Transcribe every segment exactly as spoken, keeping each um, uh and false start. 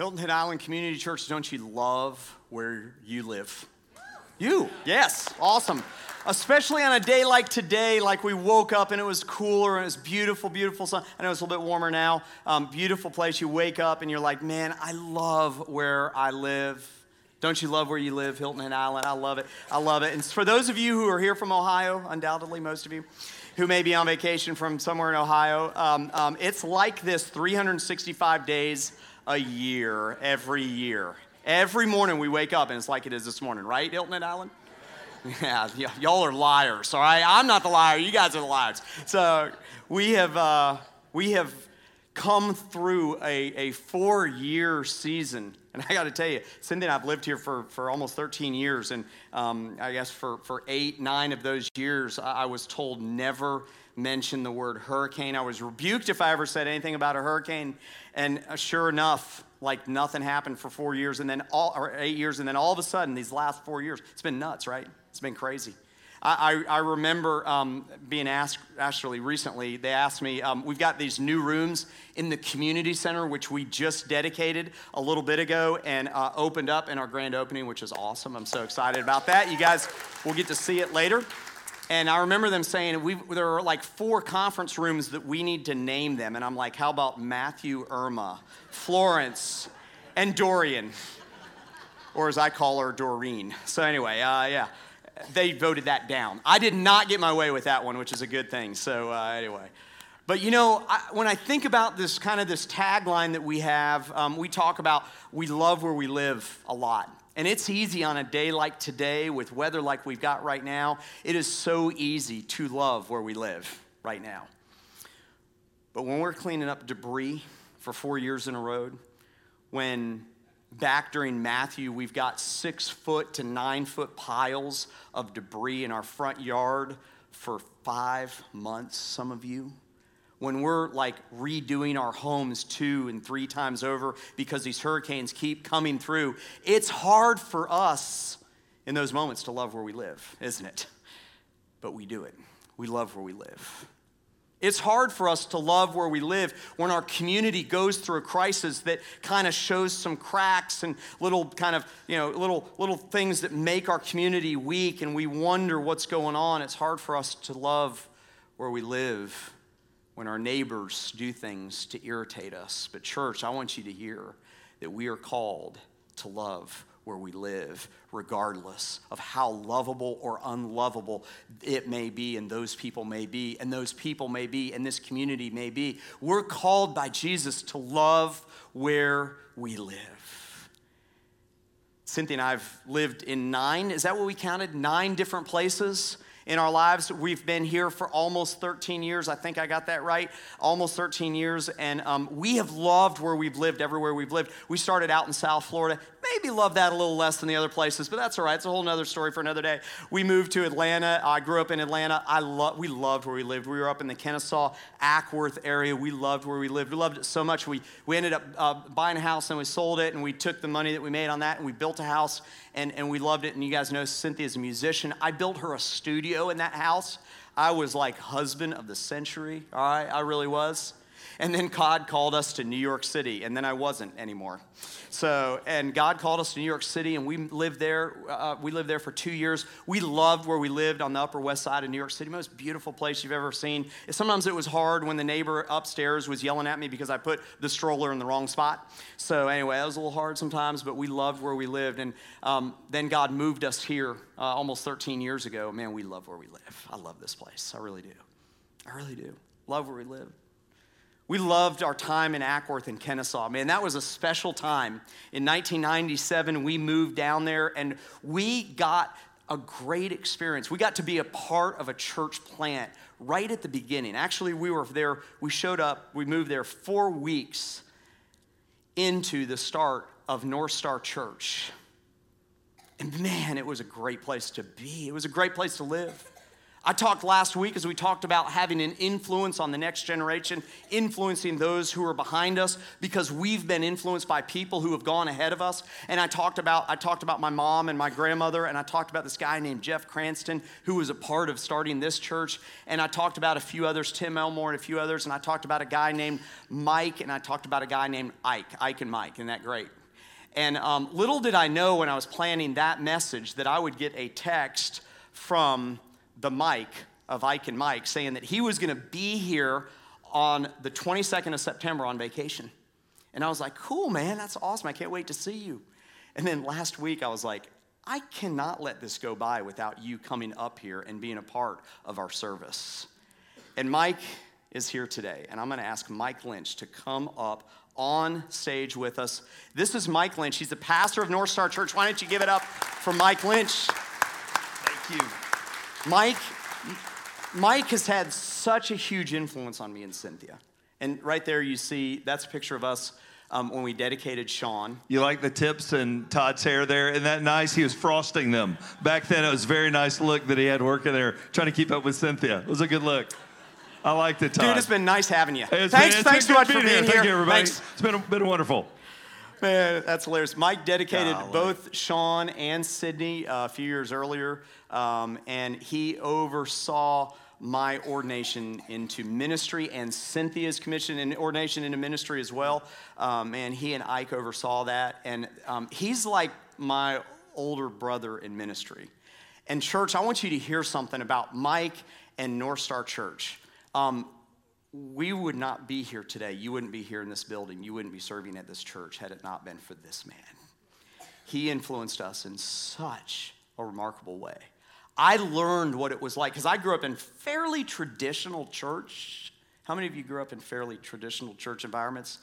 Hilton Head Island Community Church, don't you love where you live? You, yes, awesome. Especially on a day like today, like we woke up and it was cooler and it was beautiful, beautiful sun. I know it's a little bit warmer now. Um, beautiful place. You wake up and you're like, man, I love where I live. Don't you love where you live, Hilton Head Island? I love it. I love it. And for those of you who are here from Ohio, undoubtedly most of you, who may be on vacation from somewhere in Ohio, um, um, it's like this three hundred sixty-five days a year, every year. Every morning we wake up and it's like it is this morning, right, Hilton Head Island? Yeah, y- y'all are liars, all right? I'm not the liar. You guys are the liars. So we have uh, we have come through a, a four-year season. And I got to tell you, Cindy and I have lived here for, for almost thirteen years. And um, I guess for, for eight, nine of those years, I, I was told never mention the word hurricane. I was rebuked if I ever said anything about a hurricane. And uh, sure enough, like nothing happened for four years and then all, or eight years. And then all of a sudden, these last four years, it's been nuts, right? It's been crazy. I, I, I remember um, being asked, actually recently, they asked me, um, we've got these new rooms in the community center, which we just dedicated a little bit ago and uh, opened up in our grand opening, which is awesome. I'm so excited about that. You guys will get to see it later. And I remember them saying, we there are like four conference rooms that we need to name them. And I'm like, how about Matthew, Irma, Florence, and Dorian? Or as I call her, Doreen. So anyway, uh, yeah. They voted that down. I did not get my way with that one, which is a good thing. So uh, anyway, but you know, I, when I think about this kind of this tagline that we have, um, we talk about we love where we live a lot. And it's easy on a day like today with weather like we've got right now. It is so easy to love where we live right now. But when we're cleaning up debris for four years in a row, when back during Matthew, we've got six foot to nine foot piles of debris in our front yard for five months, some of you. When we're like redoing our homes two and three times over because these hurricanes keep coming through, it's hard for us in those moments to love where we live, isn't it? But we do it. We love where we live. It's hard for us to love where we live when our community goes through a crisis that kind of shows some cracks and little kind of, you know, little little things that make our community weak and we wonder what's going on. It's hard for us to love where we live when our neighbors do things to irritate us. But church, I want you to hear that we are called to love where we live, regardless of how lovable or unlovable it may be, and those people may be, and those people may be, and this community may be. We're called by Jesus to love where we live. Cynthia and I have lived in nine, is that what we counted? Nine different places in our lives. We've been here for almost thirteen years. I think I got that right. Almost thirteen years. And um, we have loved where we've lived, everywhere we've lived. We started out in South Florida. Maybe loved that a little less than the other places, but that's all right. It's a whole nother story for another day. We moved to Atlanta. I grew up in Atlanta. I lo- We loved where we lived. We were up in the Kennesaw, Ackworth area. We loved where we lived. We loved it so much. We, we ended up uh, buying a house and we sold it, and we took the money that we made on that and we built a house, and, and we loved it. And you guys know Cynthia's a musician. I built her a studio in that house. I was like husband of the century, all right? I really was. And then God called us to New York City, and then I wasn't anymore. So, and God called us to New York City, and we lived there. Uh, we lived there for two years. We loved where we lived on the Upper West Side of New York City, most beautiful place you've ever seen. Sometimes it was hard when the neighbor upstairs was yelling at me because I put the stroller in the wrong spot. So anyway, that was a little hard sometimes, but we loved where we lived. And um, then God moved us here uh, almost thirteen years ago. Man, we love where we live. I love this place. I really do. I really do. Love where we live. We loved our time in Ackworth and Kennesaw. Man, that was a special time. In nineteen ninety-seven, we moved down there, and we got a great experience. We got to be a part of a church plant right at the beginning. Actually, we were there. We showed up. We moved there four weeks into the start of North Star Church. And man, it was a great place to be. It was a great place to live. I talked last week as we talked about having an influence on the next generation, influencing those who are behind us because we've been influenced by people who have gone ahead of us. And I talked about I talked about my mom and my grandmother, and I talked about this guy named Jeff Cranston who was a part of starting this church. And I talked about a few others, Tim Elmore and a few others, and I talked about a guy named Mike, and I talked about a guy named Ike, Ike and Mike. Isn't that great? And um, little did I know when I was planning that message that I would get a text from the Mike of Ike and Mike saying that he was gonna be here on the twenty-second of September on vacation. And I was like, cool, man, that's awesome. I can't wait to see you. And then last week I was like, I cannot let this go by without you coming up here and being a part of our service. And Mike is here today, and I'm gonna ask Mike Lynch to come up on stage with us. This is Mike Lynch. He's the pastor of North Star Church. Why don't you give it up for Mike Lynch? Thank you. Mike, Mike has had such a huge influence on me and Cynthia. And right there you see, that's a picture of us um, when we dedicated Sean. You like the tips and Todd's hair there? Isn't that nice? He was frosting them. Back then it was a very nice look that he had working there, trying to keep up with Cynthia. It was a good look. I liked it, Todd. Dude, it's been nice having you. It's thanks been, thanks so much for being here. here. Thank you, everybody. Thanks. It's been, been wonderful. Man, that's hilarious. Mike dedicated Golly. both Sean and Sydney uh, a few years earlier, um, and he oversaw my ordination into ministry and Cynthia's commission and ordination into ministry as well. Um, and he and Ike oversaw that, and um, he's like my older brother in ministry. And church, I want you to hear something about Mike and North Star Church. Um, we would not be here today. You wouldn't be here in this building. You wouldn't be serving at this church had it not been for this man. He influenced us in such a remarkable way. I learned what it was like, because I grew up in fairly traditional church. How many of you grew up in fairly traditional church environments?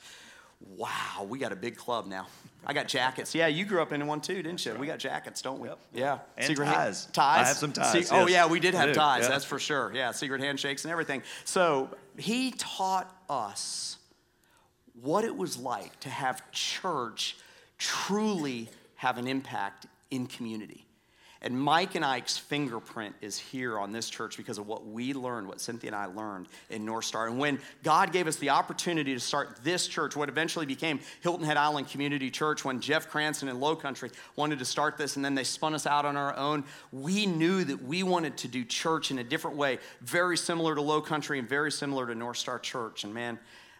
Wow, we got a big club now. I got jackets. Yeah, you grew up in one too, didn't That's you? Right. We got jackets, don't we? Yep. Yeah. And secret ties. Hand- ties. I have some ties. Se- yes. Oh, yeah, we did have ties. Yep. That's for sure. Yeah, secret handshakes and everything. So he taught us what it was like to have church truly have an impact in community. And Mike and Ike's fingerprint is here on this church because of what we learned, what Cynthia and I learned in North Star. And when God gave us the opportunity to start this church, what eventually became Hilton Head Island Community Church, when Jeff Cranston and Lowcountry wanted to start this and then they spun us out on our own, we knew that we wanted to do church in a different way, very similar to Lowcountry and very similar to North Star Church. And man,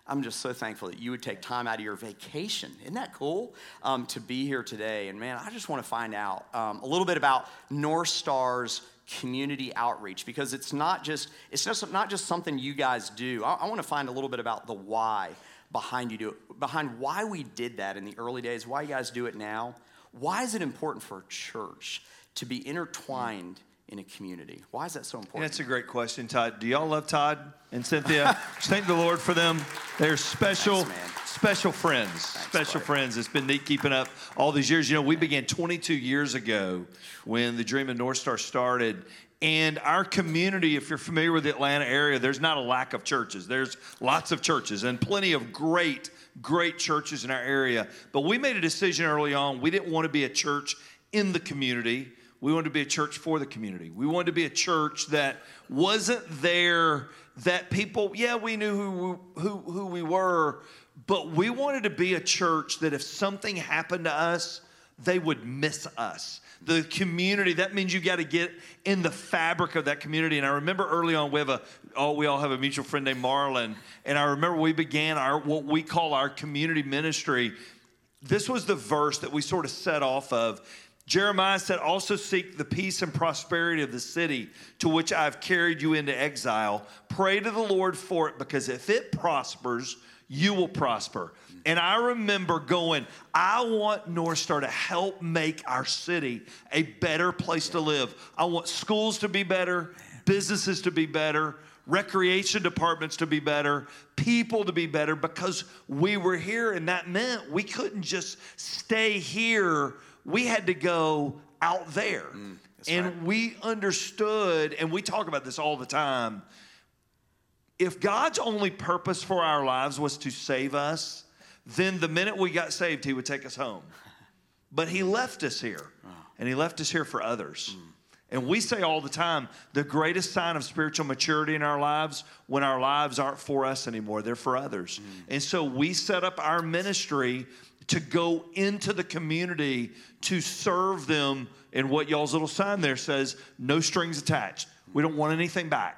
I'm just so thankful that you would take time out of your vacation. Isn't that cool? Um, to be here today. And man, I just want to find out um, a little bit about North Star's community outreach, because it's not just it's just not just something you guys do. I, I want to find a little bit about the why behind you do it, behind why we did that in the early days, why you guys do it now. Why is it important for a church to be intertwined in a community? Why is that so important? And that's a great question, Todd. Do y'all love Todd and Cynthia? Thank the Lord for them. They're special, Thanks, special friends, Thanks, special buddy. friends. It's been neat keeping up all these years. You know, we began twenty-two years ago when the Dream of North Star started. And our community, if you're familiar with the Atlanta area, there's not a lack of churches. There's lots of churches and plenty of great, great churches in our area. But we made a decision early on. We didn't want to be a church in the community. We wanted to be a church for the community. We wanted to be a church that wasn't there, that people, yeah, we knew who who, who we were, but we wanted to be a church that if something happened to us, they would miss us. The community, that means you got to get in the fabric of that community. And I remember early on, we have a, oh, we all have a mutual friend named Marlon. And I remember we began our what we call our community ministry. This was the verse that we sort of set off of. Jeremiah said, also seek the peace and prosperity of the city to which I've carried you into exile. Pray to the Lord for it, because if it prospers, you will prosper. And I remember going, I want North Star to help make our city a better place to live. I want schools to be better, businesses to be better, recreation departments to be better, people to be better, because we were here, and that meant we couldn't just stay here. We had to go out there. Mm, and right. we understood, and we talk about this all the time, if God's only purpose for our lives was to save us, then the minute we got saved, he would take us home. But he left us here, and he left us here for others. Mm. And we say all the time, the greatest sign of spiritual maturity in our lives when our lives aren't for us anymore, they're for others. Mm. And so we set up our ministry to go into the community to serve them. And what y'all's little sign there says, no strings attached. We don't want anything back.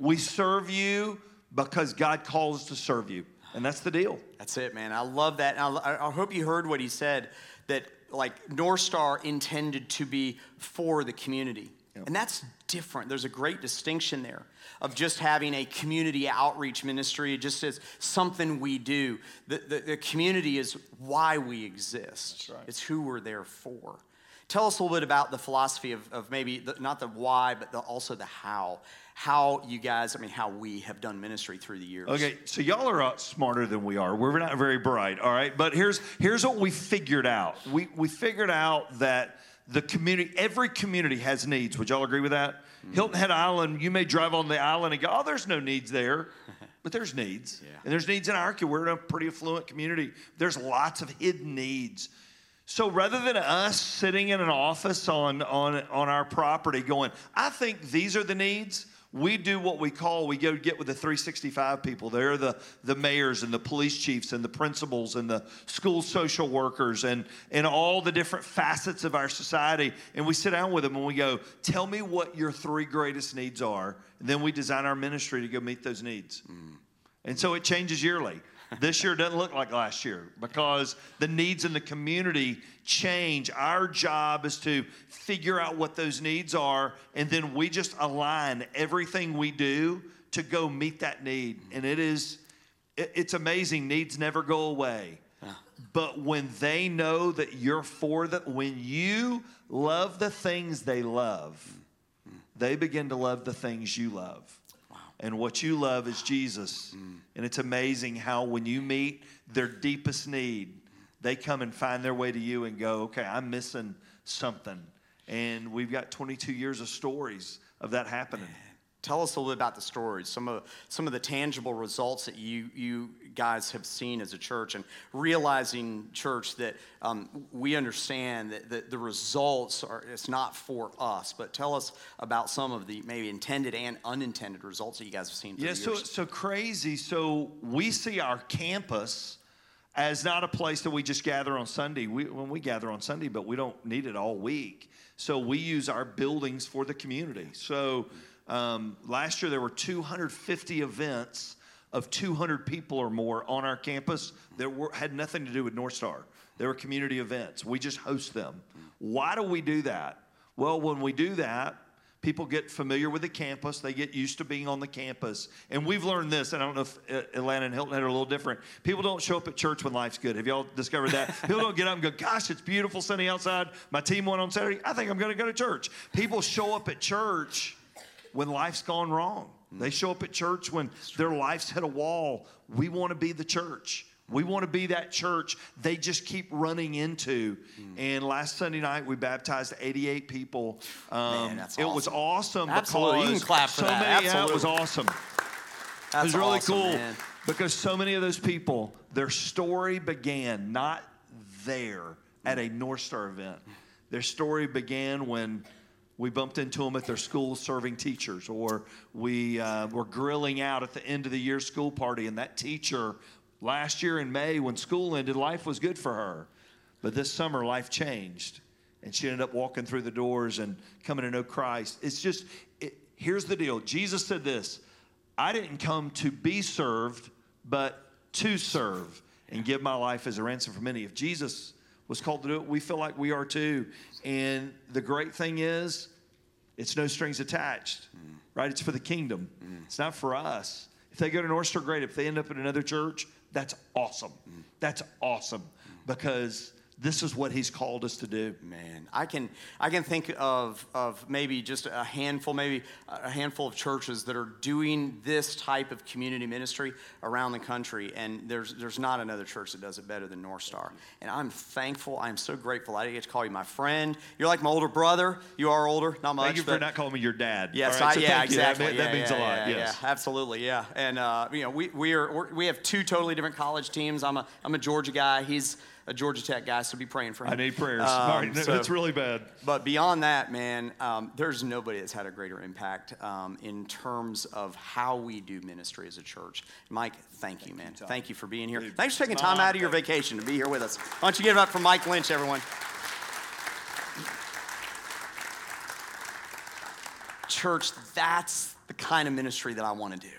We serve you because God calls us to serve you. And that's the deal. That's it, man. I love that. And I, I hope you heard what he said, that like North Star intended to be for the community. Yep. And that's different. There's a great distinction there of just having a community outreach ministry. It just is something we do. The, the, the community is why we exist. That's right. It's who we're there for. Tell us a little bit about the philosophy of, of maybe, the, not the why, but the, also the how. How you guys, I mean, how we have done ministry through the years. Okay, so y'all are uh, smarter than we are. We're not very bright, all right? But here's here's what we figured out. We we figured out that the community, every community has needs. Would y'all agree with that? Mm-hmm. Hilton Head Island, you may drive on the island and go, oh, there's no needs there. But there's needs. Yeah. And there's needs in our community. We're in a pretty affluent community. There's lots of hidden needs. So rather than us sitting in an office on, on, on our property going, I think these are the needs, we do what we call, we go get with the three sixty-five people. They're the, the mayors and the police chiefs and the principals and the school social workers and, and all the different facets of our society. And we sit down with them and we go, tell me what your three greatest needs are. And then we design our ministry to go meet those needs. Mm. And so it changes yearly. This year doesn't look like last year because the needs in the community change. Our job is to figure out what those needs are, and then we just align everything we do to go meet that need. And it is, it, it's amazing. Needs never go away. Yeah. But when they know that you're for that, when you love the things they love, they begin to love the things you love. And what you love is Jesus. Mm. And it's amazing how when you meet their deepest need, they come and find their way to you and go, okay, I'm missing something. And we've got twenty-two years of stories of that happening. Tell us a little bit about the stories, some of some of the tangible results that you you guys have seen as a church, and realizing, church, that um, we understand that the, the results are, it's not for us. But tell us about some of the maybe intended and unintended results that you guys have seen through the years. Yeah, so it's so crazy. So we see our campus as not a place that we just gather on Sunday. We, when we gather on Sunday, but we don't need it all week. So we use our buildings for the community. So Um, last year, there were two hundred fifty events of two hundred people or more on our campus that were, had nothing to do with North Star. They were community events. We just host them. Why do we do that? Well, when we do that, people get familiar with the campus. They get used to being on the campus. And we've learned this, and I don't know if Atlanta and Hilton Head are a little different. People don't show up at church when life's good. Have y'all discovered that? People don't get up and go, gosh, it's beautiful sunny outside. My team won on Saturday. I think I'm going to go to church. People show up at church when life's gone wrong. They show up at church when their life's hit a wall. We want to be the church. We want to be that church they just keep running into. Mm. And last Sunday night, we baptized eighty-eight people. Um, Man, that's awesome. It was awesome. Absolutely. Because you can clap for so that. Many, yeah, it was awesome. That's it was really awesome, cool. Man. Because so many of those people, their story began not there at a North Star event. Their story began when we bumped into them at their school serving teachers, or we uh, were grilling out at the end of the year school party, and that teacher last year in May when school ended, life was good for her. But this summer, life changed, and she ended up walking through the doors and coming to know Christ. It's just, it, here's the deal. Jesus said this, I didn't come to be served, but to serve and give my life as a ransom for many. If Jesus was called to do it, we feel like we are too. And the great thing is, it's no strings attached, mm. right? It's for the kingdom. Mm. It's not for us. If they go to North Star, great. If they end up in another church, that's awesome. Mm. That's awesome mm. because this is what he's called us to do. Man, I can I can think of of maybe just a handful, maybe a handful of churches that are doing this type of community ministry around the country, and there's there's not another church that does it better than North Star. And I'm thankful. I'm so grateful. I get to call you my friend. You're like my older brother. You are older, not much. Thank you for not calling me your dad. Yes, right, I, so yeah, exactly. That, that yeah, means yeah, a lot. Yeah, yes. yeah, absolutely. Yeah, and uh, you know, we we are we're, we have two totally different college teams. I'm a I'm a Georgia guy. He's a Georgia Tech guy, so be praying for him. I need prayers. Um, All right, so, that's really bad. But beyond that, man, um, there's nobody that's had a greater impact um, in terms of how we do ministry as a church. Mike, thank, thank you, man. You, thank you for being here. Dude, thanks for taking time out of your vacation to be here with us. Why don't you give it up for Mike Lynch, everyone? Church, that's the kind of ministry that I want to do.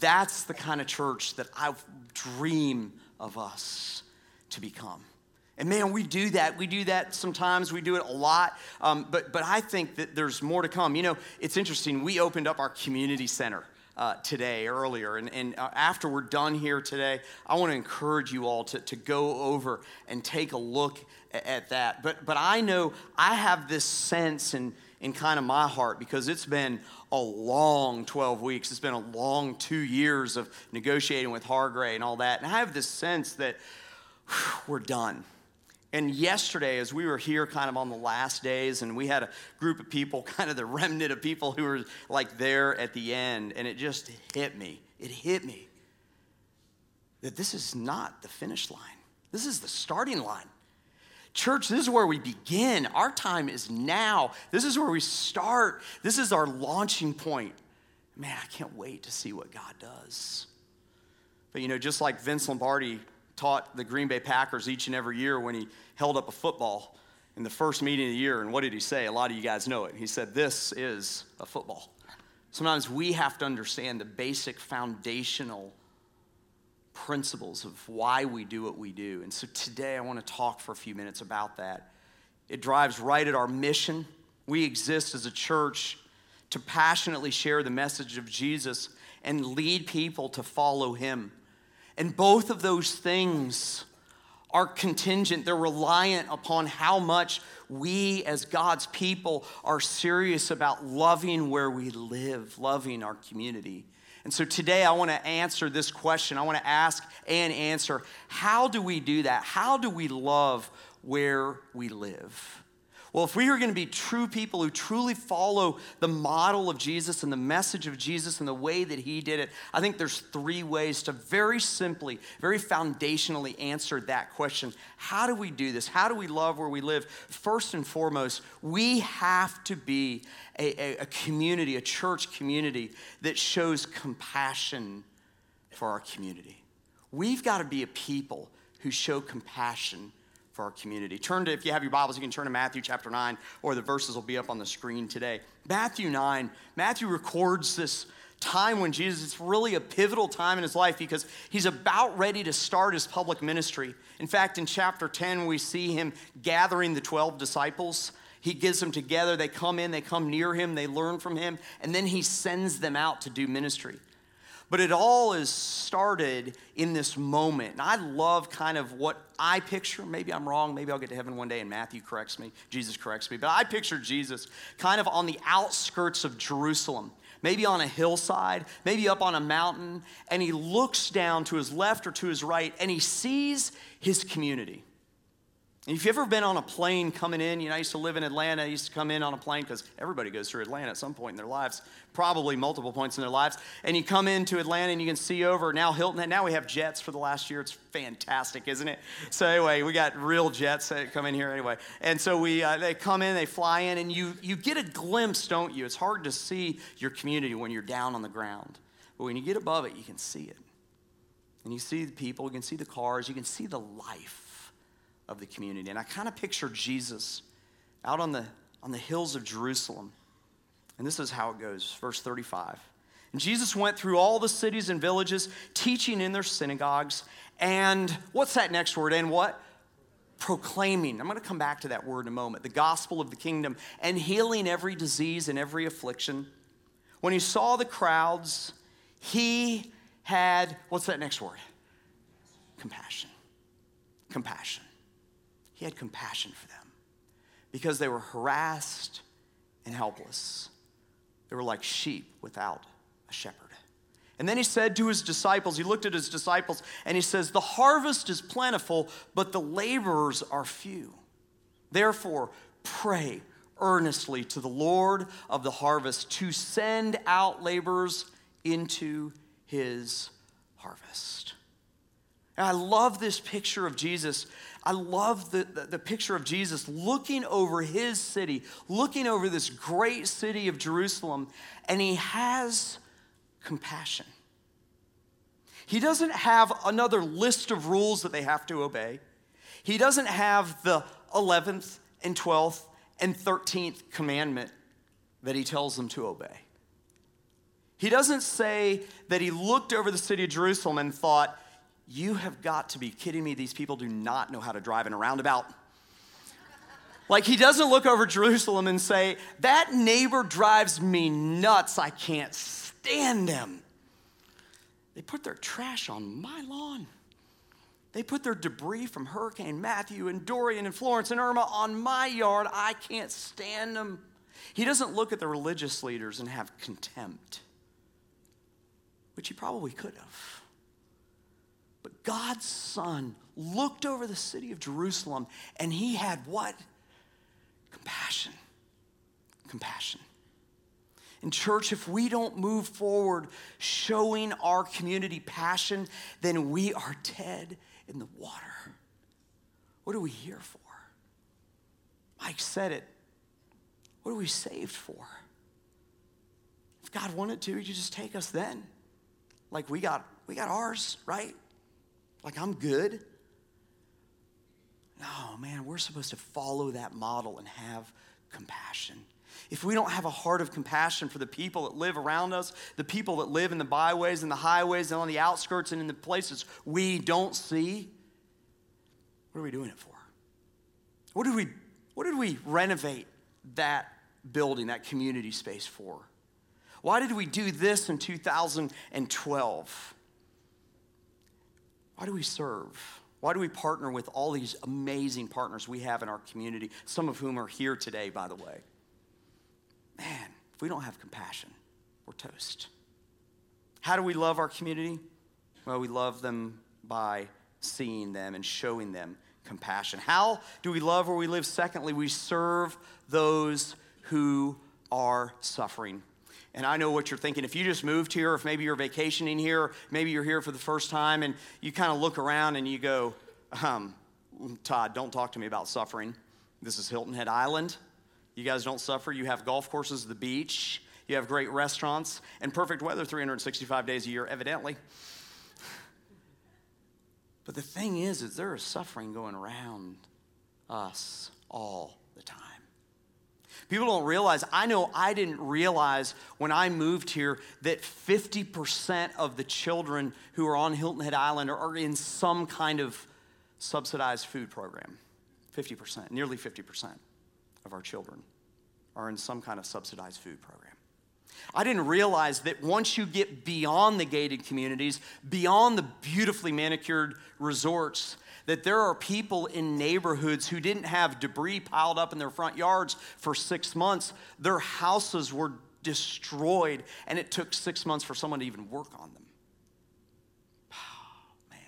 That's the kind of church that I dream of us to become. And man, we do that. We do that sometimes. We do it a lot. Um, but but I think that there's more to come. You know, it's interesting. We opened up our community center uh, today, earlier. And, and uh, after we're done here today, I want to encourage you all to, to go over and take a look at, at that. But, but I know I have this sense and in kind of my heart, because it's been a long twelve weeks. It's been a long two years of negotiating with Hargrave and all that. And I have this sense that whew, we're done. And yesterday, as we were here kind of on the last days, and we had a group of people, kind of the remnant of people who were like there at the end, and it just hit me. It hit me that this is not the finish line. This is the starting line. Church, this is where we begin. Our time is now. This is where we start. This is our launching point. Man, I can't wait to see what God does. But, you know, just like Vince Lombardi taught the Green Bay Packers each and every year when he held up a football in the first meeting of the year, and what did he say? A lot of you guys know it. He said, "This is a football." Sometimes we have to understand the basic foundational principles of why we do what we do. And so today I want to talk for a few minutes about that. It drives right at our mission. We exist as a church to passionately share the message of Jesus and lead people to follow him. And both of those things are contingent. They're reliant upon how much we as God's people are serious about loving where we live, loving our community. And so today I want to answer this question. I want to ask and answer, how do we do that? How do we love where we live? Well, if we are going to be true people who truly follow the model of Jesus and the message of Jesus and the way that he did it, I think there's three ways to very simply, very foundationally answer that question. How do we do this? How do we love where we live? First and foremost, we have to be a, a, a community, a church community that shows compassion for our community. We've got to be a people who show compassion for our community. Turn to, if you have your Bibles, you can turn to Matthew chapter nine, or the verses will be up on the screen today. Matthew nine, Matthew records this time when Jesus, it's really a pivotal time in his life because he's about ready to start his public ministry. In fact, in chapter ten, we see him gathering the twelve disciples. He gives them together, they come in, they come near him, they learn from him, and then he sends them out to do ministry. But it all is started in this moment. And I love kind of what I picture. Maybe I'm wrong. Maybe I'll get to heaven one day and Matthew corrects me. Jesus corrects me. But I picture Jesus kind of on the outskirts of Jerusalem, maybe on a hillside, maybe up on a mountain. And he looks down to his left or to his right, and he sees his community. And if you've ever been on a plane coming in, you know, I used to live in Atlanta. I used to come in on a plane because everybody goes through Atlanta at some point in their lives, probably multiple points in their lives. And you come into Atlanta and you can see over now Hilton Head. Now we have jets for the last year. It's fantastic, isn't it? So anyway, we got real jets that come in here anyway. And so we uh, they come in, they fly in, and you you get a glimpse, don't you? It's hard to see your community when you're down on the ground. But when you get above it, you can see it. And you see the people, you can see the cars, you can see the life of the community. And I kind of picture Jesus out on the on the hills of Jerusalem. And this is how it goes, verse thirty-five. And Jesus went through all the cities and villages, teaching in their synagogues, and what's that next word? And what? Proclaiming. I'm going to come back to that word in a moment. The gospel of the kingdom, and healing every disease and every affliction. When he saw the crowds, he had, what's that next word? Compassion. Compassion. He had compassion for them because they were harassed and helpless. They were like sheep without a shepherd. And then he said to his disciples, he looked at his disciples and he says, "The harvest is plentiful, but the laborers are few. Therefore, pray earnestly to the Lord of the harvest to send out laborers into his harvest." And I love this picture of Jesus I love the, the, the picture of Jesus looking over his city, looking over this great city of Jerusalem, and he has compassion. He doesn't have another list of rules that they have to obey. He doesn't have the eleventh and twelfth and thirteenth commandment that he tells them to obey. He doesn't say that he looked over the city of Jerusalem and thought, you have got to be kidding me. These people do not know how to drive in a roundabout. Like, he doesn't look over Jerusalem and say, that neighbor drives me nuts. I can't stand them. They put their trash on my lawn. They put their debris from Hurricane Matthew and Dorian and Florence and Irma on my yard. I can't stand them. He doesn't look at the religious leaders and have contempt, which he probably could have. But God's Son looked over the city of Jerusalem, and he had what? Compassion. Compassion. And church, if we don't move forward showing our community passion, then we are dead in the water. What are we here for? Mike said it. What are we saved for? If God wanted to, he'd just take us then. Like we got, we got ours, right? Like I'm good. No, man, we're supposed to follow that model and have compassion. If we don't have a heart of compassion for the people that live around us, the people that live in the byways and the highways and on the outskirts and in the places we don't see, what are we doing it for? What did we, what did we renovate that building, that community space for? Why did we do this in two thousand twelve? Why do we serve? Why do we partner with all these amazing partners we have in our community, some of whom are here today, by the way? Man, if we don't have compassion, we're toast. How do we love our community? Well, we love them by seeing them and showing them compassion. How do we love where we live? Secondly, we serve those who are suffering. And I know what you're thinking. If you just moved here, if maybe you're vacationing here, maybe you're here for the first time, and you kind of look around and you go, um, Todd, don't talk to me about suffering. This is Hilton Head Island. You guys don't suffer. You have golf courses, the beach. You have great restaurants and perfect weather three hundred sixty-five days a year, evidently. But the thing is, is there is suffering going around us all the time. People don't realize, I know I didn't realize when I moved here that fifty percent of the children who are on Hilton Head Island are in some kind of subsidized food program. fifty percent, nearly fifty percent of our children are in some kind of subsidized food program. I didn't realize that once you get beyond the gated communities, beyond the beautifully manicured resorts, that there are people in neighborhoods who didn't have debris piled up in their front yards for six months. Their houses were destroyed, and it took six months for someone to even work on them. Oh, man.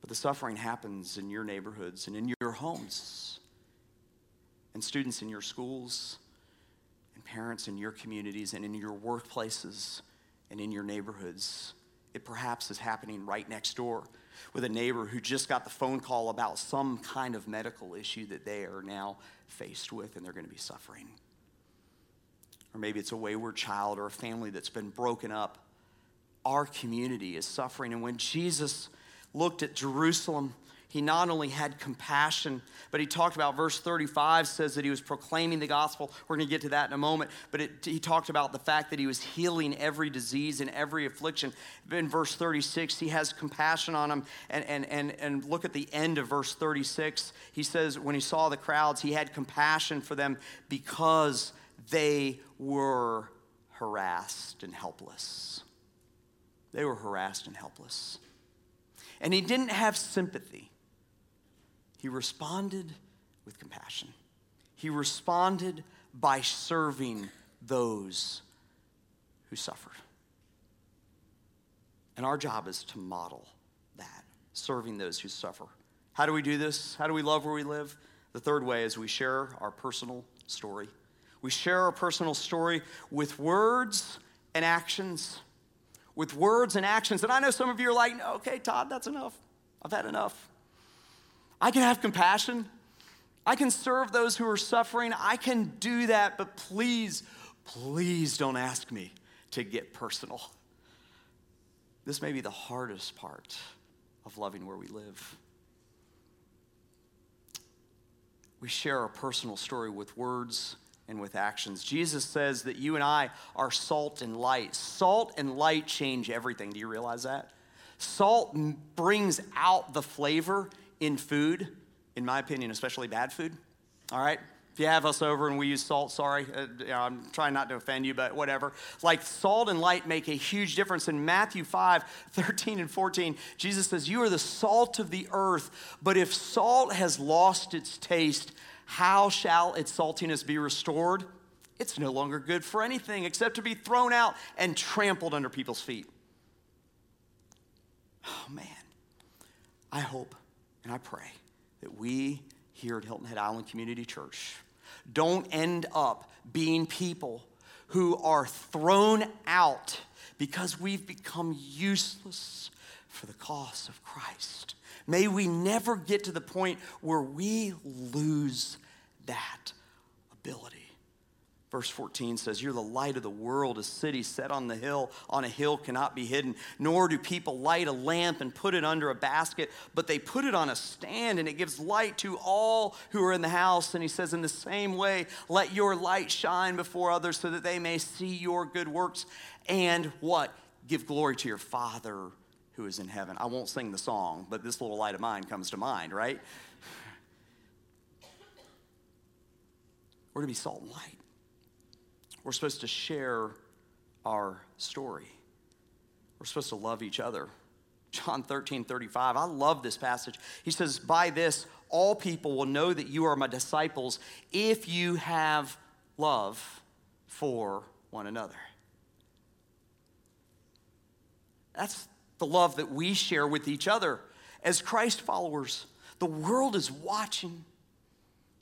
But the suffering happens in your neighborhoods and in your homes, and students in your schools, and parents in your communities, and in your workplaces, and in your neighborhoods. It perhaps is happening right next door with a neighbor who just got the phone call about some kind of medical issue that they are now faced with and they're going to be suffering. Or maybe it's a wayward child or a family that's been broken up. Our community is suffering. And when Jesus looked at Jerusalem, he not only had compassion, but he talked about verse thirty-five says that he was proclaiming the gospel. We're going to get to that in a moment. But it, he talked about the fact that he was healing every disease and every affliction. In verse thirty-six, he has compassion on him. And, and, and, and look at the end of verse thirty-six. He says when he saw the crowds, he had compassion for them because they were harassed and helpless. They were harassed and helpless. And he didn't have sympathy. He responded with compassion. He responded by serving those who suffered. And our job is to model that, serving those who suffer. How do we do this? How do we love where we live? The third way is we share our personal story. We share our personal story with words and actions. With words and actions. And I know some of you are like, okay, Todd, that's enough. I've had enough. I can have compassion. I can serve those who are suffering. I can do that, but please, please don't ask me to get personal. This may be the hardest part of loving where we live. We share our personal story with words and with actions. Jesus says that you and I are salt and light. Salt and light change everything. Do you realize that? Salt brings out the flavor in food, in my opinion, especially bad food. All right? If you have us over and we use salt, sorry, I'm trying not to offend you, but whatever. Like, salt and light make a huge difference. In Matthew five, thirteen and fourteen, Jesus says, "You are the salt of the earth, but if salt has lost its taste, how shall its saltiness be restored? It's no longer good for anything except to be thrown out and trampled under people's feet." Oh, man. I hope and I pray that we here at Hilton Head Island Community Church don't end up being people who are thrown out because we've become useless for the cause of Christ. May we never get to the point where we lose that ability. Verse fourteen says, "You're the light of the world. A city set on the hill, on a hill cannot be hidden. Nor do people light a lamp and put it under a basket, but they put it on a stand, and it gives light to all who are in the house." And he says, "In the same way, let your light shine before others so that they may see your good works and" what? "Give glory to your Father who is in heaven." I won't sing the song, but this little light of mine comes to mind, right? We're to be salt and light. We're supposed to share our story. We're supposed to love each other. John thirteen, thirty-five, I love this passage. He says, "By this, all people will know that you are my disciples if you have love for one another." That's the love that we share with each other as Christ followers. The world is watching.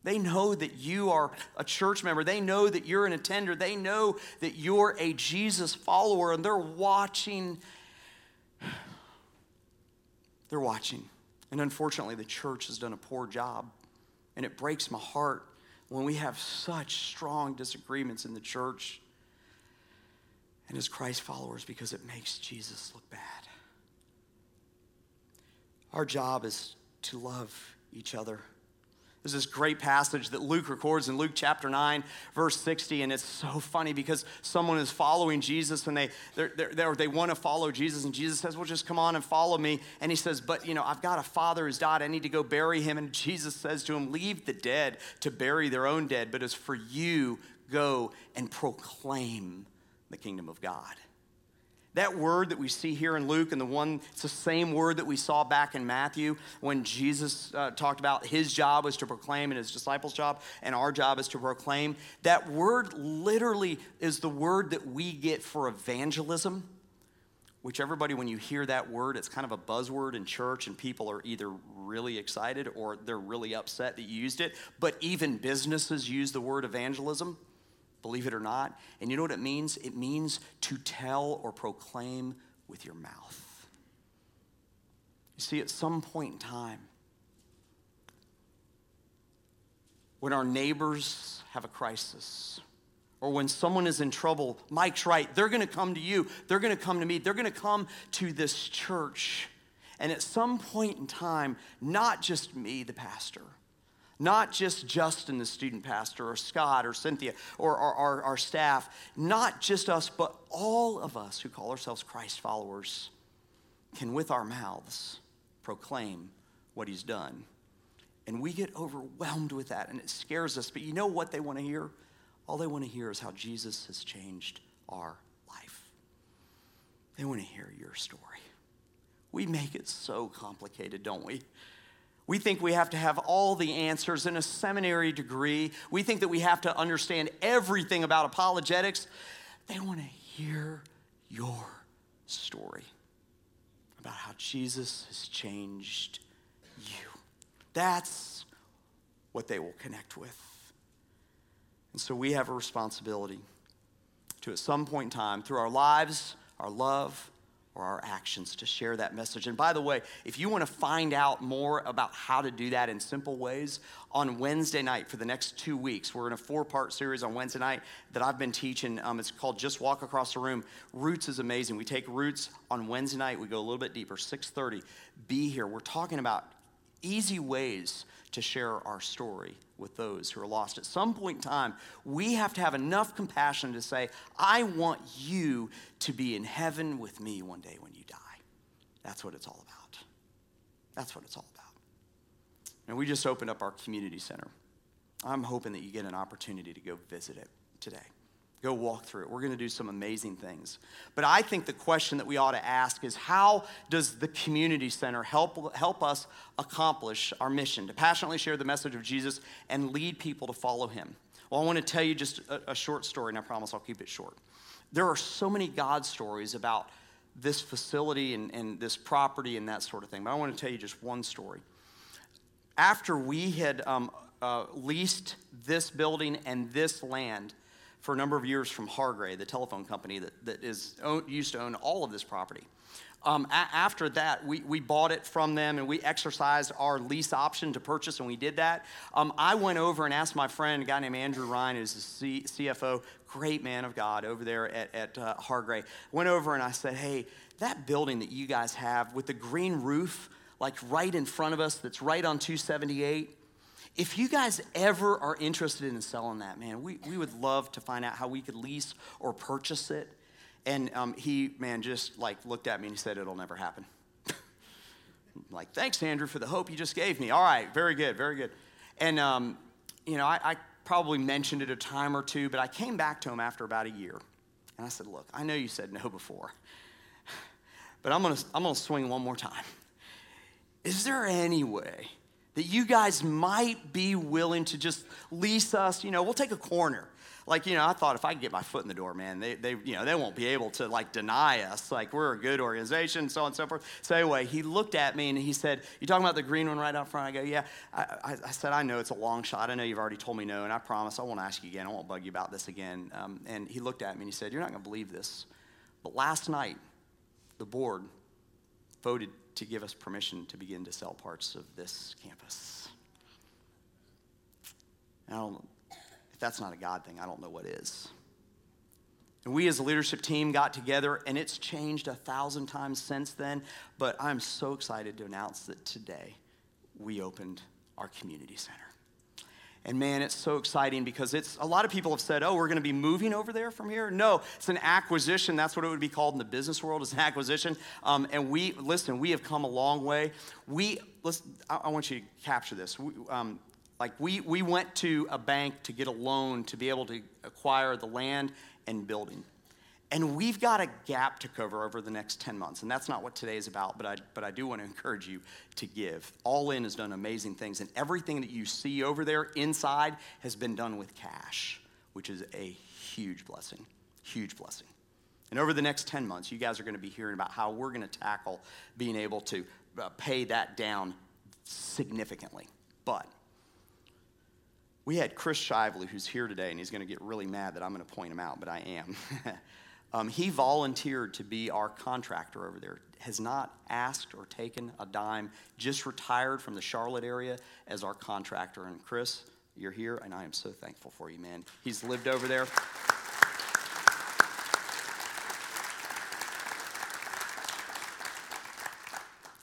They know that you are a church member. They know that you're an attender. They know that you're a Jesus follower, and they're watching. They're watching. And unfortunately, the church has done a poor job, and it breaks my heart when we have such strong disagreements in the church and as Christ followers, because it makes Jesus look bad. Our job is to love each other. There's this great passage that Luke records in Luke chapter nine, verse sixty, and it's so funny because someone is following Jesus and they they're, they're, they want to follow Jesus, and Jesus says, "Well, just come on and follow me." And he says, "But, you know, I've got a father who's died. I need to go bury him." And Jesus says to him, "Leave the dead to bury their own dead, but as for you, go and proclaim the kingdom of God." That word that we see here in Luke and the one, it's the same word that we saw back in Matthew when Jesus uh, talked about his job was to proclaim and his disciples' job and our job is to proclaim. That word literally is the word that we get for evangelism, which everybody, when you hear that word, it's kind of a buzzword in church and people are either really excited or they're really upset that you used it. But even businesses use the word evangelism. Believe it or not. And you know what it means? It means to tell or proclaim with your mouth. You see, at some point in time, when our neighbors have a crisis or when someone is in trouble, Mike's right, they're going to come to you. They're going to come to me. They're going to come to this church. And at some point in time, not just me, the pastor, not just Justin, the student pastor, or Scott, or Cynthia, or our, our, our staff, not just us, but all of us who call ourselves Christ followers can, with our mouths, proclaim what he's done. And we get overwhelmed with that, and it scares us. But you know what they want to hear? All they want to hear is how Jesus has changed our life. They want to hear your story. We make it so complicated, don't we? We think we have to have all the answers in a seminary degree. We think that we have to understand everything about apologetics. They want to hear your story about how Jesus has changed you. That's what they will connect with. And so we have a responsibility to, at some point in time, through our lives, our love, or our actions to share that message. And by the way, if you want to find out more about how to do that in simple ways, on Wednesday night for the next two weeks, we're in a four-part series on Wednesday night that I've been teaching. Um, it's called Just Walk Across the Room. Roots is amazing. We take Roots on Wednesday night. We go a little bit deeper, six thirty. Be here. We're talking about easy ways to share our story with those who are lost. At some point in time, we have to have enough compassion to say, I want you to be in heaven with me one day when you die. That's what it's all about. That's what it's all about. And we just opened up our community center. I'm hoping that you get an opportunity to go visit it today. Go walk through it. We're going to do some amazing things. But I think the question that we ought to ask is, how does the community center help, help us accomplish our mission to passionately share the message of Jesus and lead people to follow him? Well, I want to tell you just a, a short story, and I promise I'll keep it short. There are so many God stories about this facility and, and this property and that sort of thing, but I want to tell you just one story. After we had um, uh, leased this building and this land for a number of years from Hargrave, the telephone company that, that is own, used to own all of this property. Um, a- after that, we, we bought it from them, and we exercised our lease option to purchase, and we did that. Um, I went over and asked my friend, a guy named Andrew Ryan, who's the C- CFO, great man of God over there at, at uh, Hargrave. Went over and I said, hey, that building that you guys have with the green roof, like right in front of us, that's right on two seventy-eight, if you guys ever are interested in selling that, man, we, we would love to find out how we could lease or purchase it. And um, he, man, just like looked at me and he said, it'll never happen. I'm like, thanks, Andrew, for the hope you just gave me. All right, very good, very good. And, um, you know, I, I probably mentioned it a time or two, but I came back to him after about a year. And I said, look, I know you said no before, but I'm gonna I'm gonna swing one more time. Is there any way that you guys might be willing to just lease us, you know, we'll take a corner. Like, you know, I thought if I could get my foot in the door, man, they, they, you know, they won't be able to, like, deny us. Like, we're a good organization, so on and so forth. So anyway, he looked at me, and he said, you talking about the green one right out front? I go, yeah. I, I said, I know it's a long shot. I know you've already told me no, and I promise I won't ask you again. I won't bug you about this again. Um, and he looked at me, and he said, you're not going to believe this, but last night, the board voted to give us permission to begin to sell parts of this campus. Now, if that's not a God thing, I don't know what is. And we as a leadership team got together, and it's changed a thousand times since then, but I'm so excited to announce that today we opened our community center. And man, it's so exciting because it's a lot of people have said, oh, we're going to be moving over there from here. No, it's an acquisition. That's what it would be called in the business world, is an acquisition. Um, and we, listen, we have come a long way. We, listen, I, I want you to capture this. We, um, like we, we went to a bank to get a loan to be able to acquire the land and building. And we've got a gap to cover over the next ten months. And that's not what today is about, but I, but I do want to encourage you to give. All In has done amazing things, and everything that you see over there inside has been done with cash, which is a huge blessing, huge blessing. And over the next ten months, you guys are going to be hearing about how we're going to tackle being able to pay that down significantly. But we had Chris Shively, who's here today, and he's going to get really mad that I'm going to point him out, but I am. Um, he volunteered to be our contractor over there, has not asked or taken a dime, just retired from the Charlotte area as our contractor. And Chris, you're here, and I am so thankful for you, man. He's lived over there.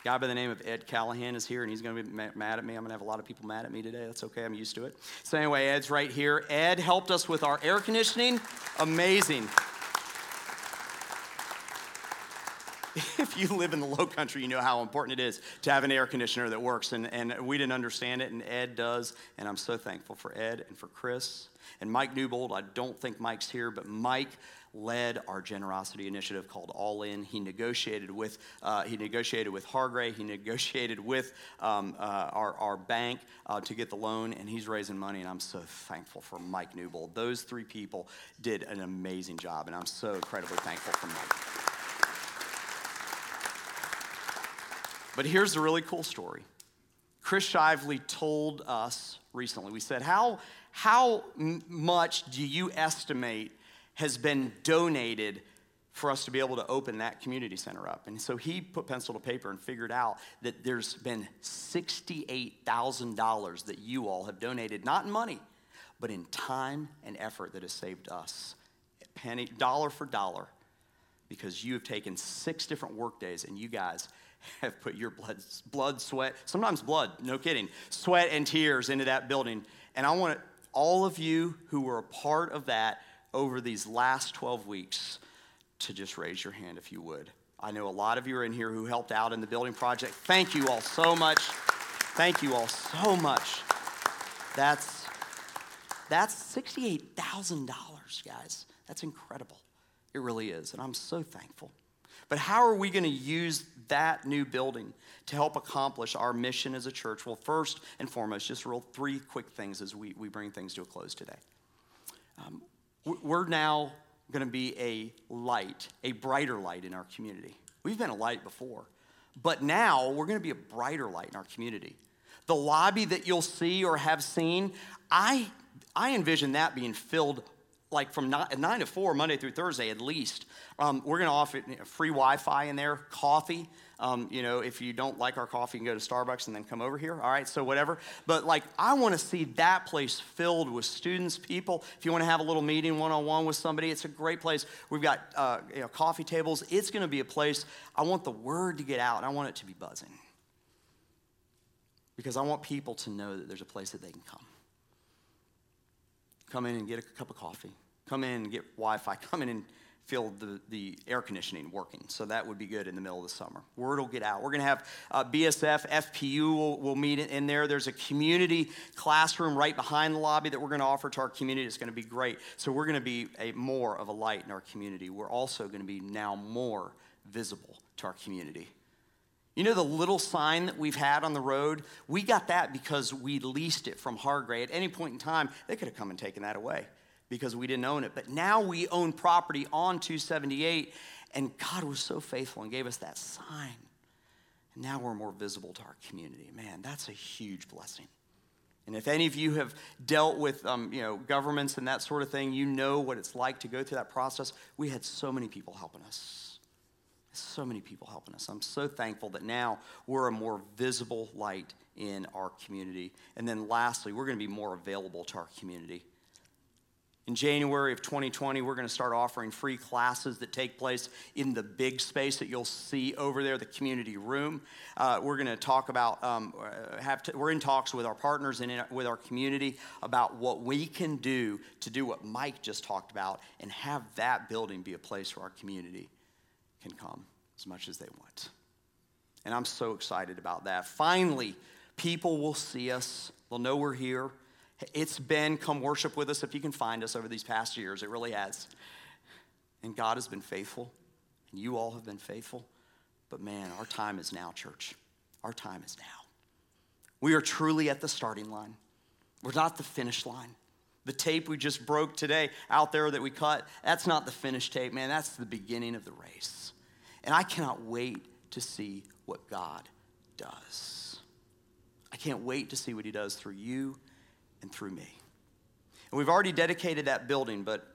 Guy by the name of Ed Callahan is here, and he's going to be mad at me. I'm going to have a lot of people mad at me today. That's okay. I'm used to it. So anyway, Ed's right here. Ed helped us with our air conditioning. Amazing. If you live in the Lowcountry, you know how important it is to have an air conditioner that works, and, and we didn't understand it, and Ed does, and I'm so thankful for Ed and for Chris. And Mike Newbold, I don't think Mike's here, but Mike led our generosity initiative called All In. He negotiated with uh, he negotiated with Hargrave. He negotiated with um, uh, our our bank uh, to get the loan, and he's raising money. And I'm so thankful for Mike Newbold. Those three people did an amazing job, and I'm so incredibly thankful for Mike. But here's the really cool story. Chris Shively told us recently, we said, how, how much do you estimate has been donated for us to be able to open that community center up. And so he put pencil to paper and figured out that there's been sixty-eight thousand dollars that you all have donated, not in money, but in time and effort that has saved us, penny, dollar for dollar, because you have taken six different work days and you guys have put your blood, blood, sweat, sometimes blood, no kidding, sweat and tears into that building. And I want all of you who were a part of that over these last twelve weeks to just raise your hand if you would. I know a lot of you are in here who helped out in the building project. Thank you all so much. Thank you all so much. That's that's sixty-eight thousand dollars, guys. That's incredible. It really is, and I'm so thankful. But how are we going to use that new building to help accomplish our mission as a church? Well, first and foremost, just real three quick things as we, we bring things to a close today. Um, we're now going to be a light, a brighter light in our community. We've been a light before, but now we're going to be a brighter light in our community. The lobby that you'll see or have seen, I I envision that being filled like from nine to four, Monday through Thursday at least. Um, we're going to offer free Wi-Fi in there, coffee. Um, you know, if you don't like our coffee, you can go to Starbucks and then come over here. All right, so whatever. But, like, I want to see that place filled with students, people. If you want to have a little meeting one-on-one with somebody, it's a great place. We've got uh, you know, coffee tables. It's going to be a place. I want the word to get out, and I want it to be buzzing because I want people to know that there's a place that they can come. Come in and get a cup of coffee. Come in and get Wi-Fi. Come in and feel the, the air conditioning working. So that would be good in the middle of the summer. Word will get out. We're going to have uh, B S F, F P U will, will meet in there. There's a community classroom right behind the lobby that we're going to offer to our community. It's going to be great. So we're going to be a more of a light in our community. We're also going to be now more visible to our community. You know the little sign that we've had on the road? We got that because we leased it from Hargrave. At any point in time, they could have come and taken that away because we didn't own it. But now we own property on two seventy-eight, and God was so faithful and gave us that sign. And now we're more visible to our community. Man, that's a huge blessing. And if any of you have dealt with um, you know, governments and that sort of thing, you know what it's like to go through that process. We had so many people helping us. So many people helping us. I'm so thankful that now we're a more visible light in our community. And then lastly, we're going to be more available to our community. In January of twenty twenty, we're going to start offering free classes that take place in the big space that you'll see over there, the community room. Uh, we're going to talk about, um, have to, we're in talks with our partners and in, with our community about what we can do to do what Mike just talked about and have that building be a place where our community can come as much as they want. And I'm so excited about that. Finally, people will see us. They'll know we're here. It's been come worship with us if you can find us over these past years. It really has. And God has been faithful. And you all have been faithful. But man, our time is now, church. Our time is now. We are truly at the starting line. We're not the finish line. The tape we just broke today out there that we cut, that's not the finished tape, man. That's the beginning of the race. And I cannot wait to see what God does. I can't wait to see what he does through you and through me. And we've already dedicated that building, but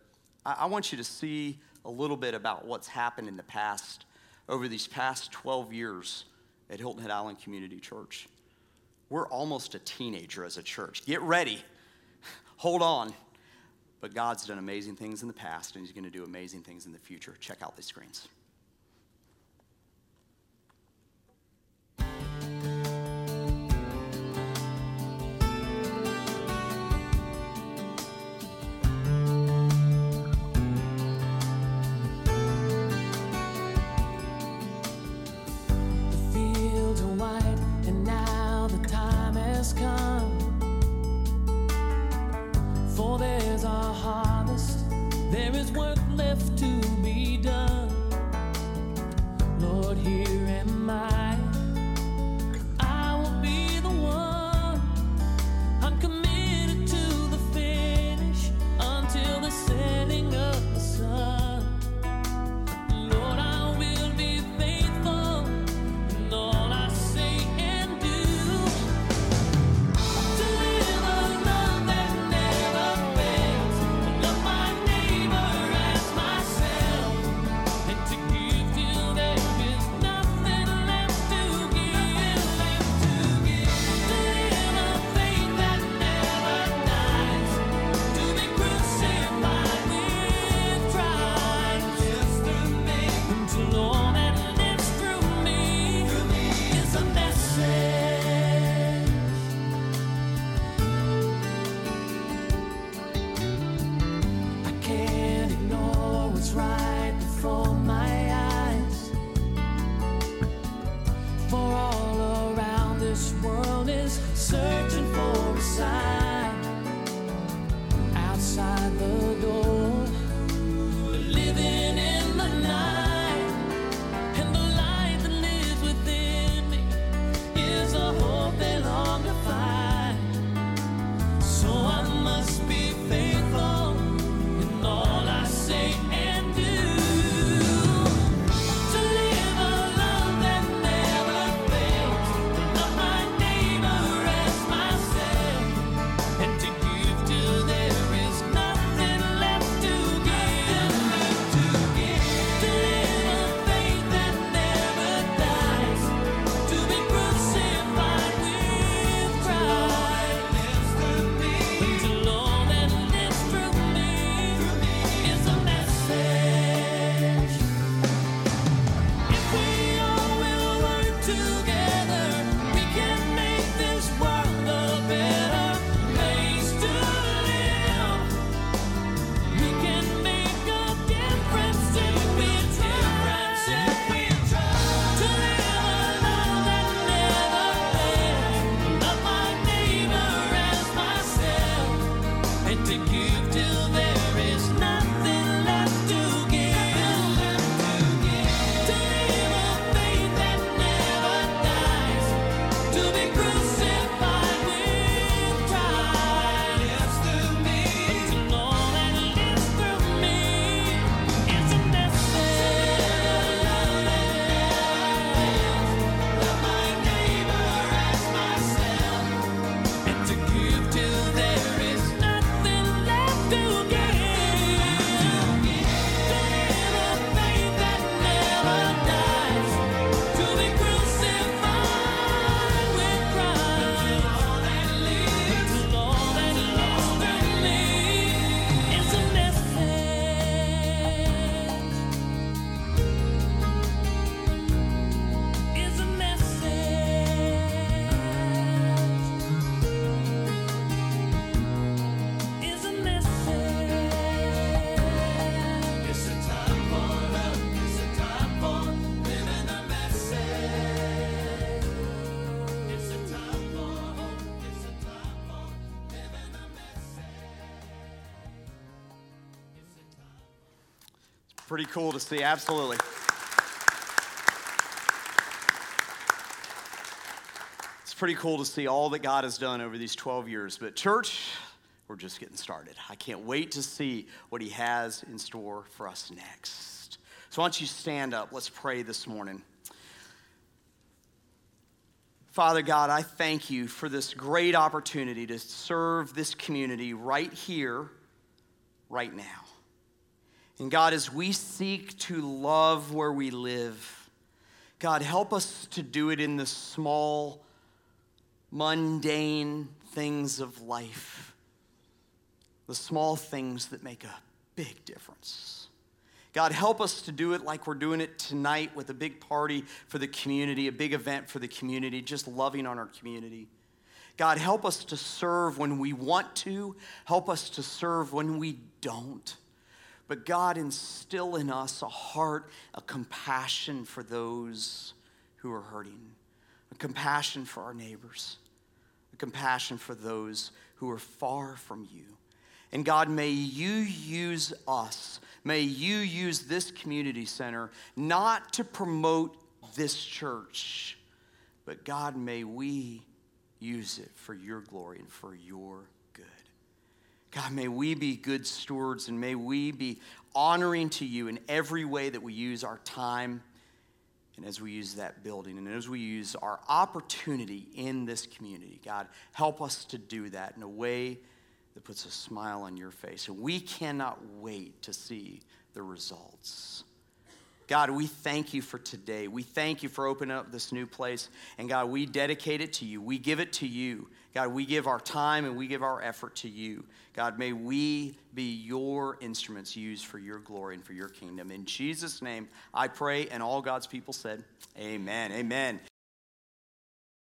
I, I want you to see a little bit about what's happened in the past, over these past twelve years at Hilton Head Island Community Church. We're almost a teenager as a church. Get ready. Hold on. But God's done amazing things in the past, and he's going to do amazing things in the future. Check out these screens. The fields are white, and now the time has come. For there's a harvest, there is work left to be done. Lord, here am I. I will be the one. I'm committed to the finish until the setting of the sun. Lord, I will be faithful in all I say and do. Myself, pretty cool to see, absolutely. It's pretty cool to see all that God has done over these twelve years, but church, we're just getting started. I can't wait to see what he has in store for us next. So why don't you stand up? Let's pray this morning. Father God, I thank you for this great opportunity to serve this community right here, right now. And God, as we seek to love where we live, God, help us to do it in the small, mundane things of life, the small things that make a big difference. God, help us to do it like we're doing it tonight with a big party for the community, a big event for the community, just loving on our community. God, help us to serve when we want to. Help us to serve when we don't. But God, instill in us a heart, a compassion for those who are hurting, a compassion for our neighbors, a compassion for those who are far from you. And God, may you use us, may you use this community center not to promote this church, but God, may we use it for your glory and for your good. God, may we be good stewards and may we be honoring to you in every way that we use our time and as we use that building and as we use our opportunity in this community. God, help us to do that in a way that puts a smile on your face. And we cannot wait to see the results. God, we thank you for today. We thank you for opening up this new place. And God, we dedicate it to you. We give it to you. God, we give our time and we give our effort to you. God, may we be your instruments used for your glory and for your kingdom. In Jesus' name, I pray, and all God's people said, amen, amen.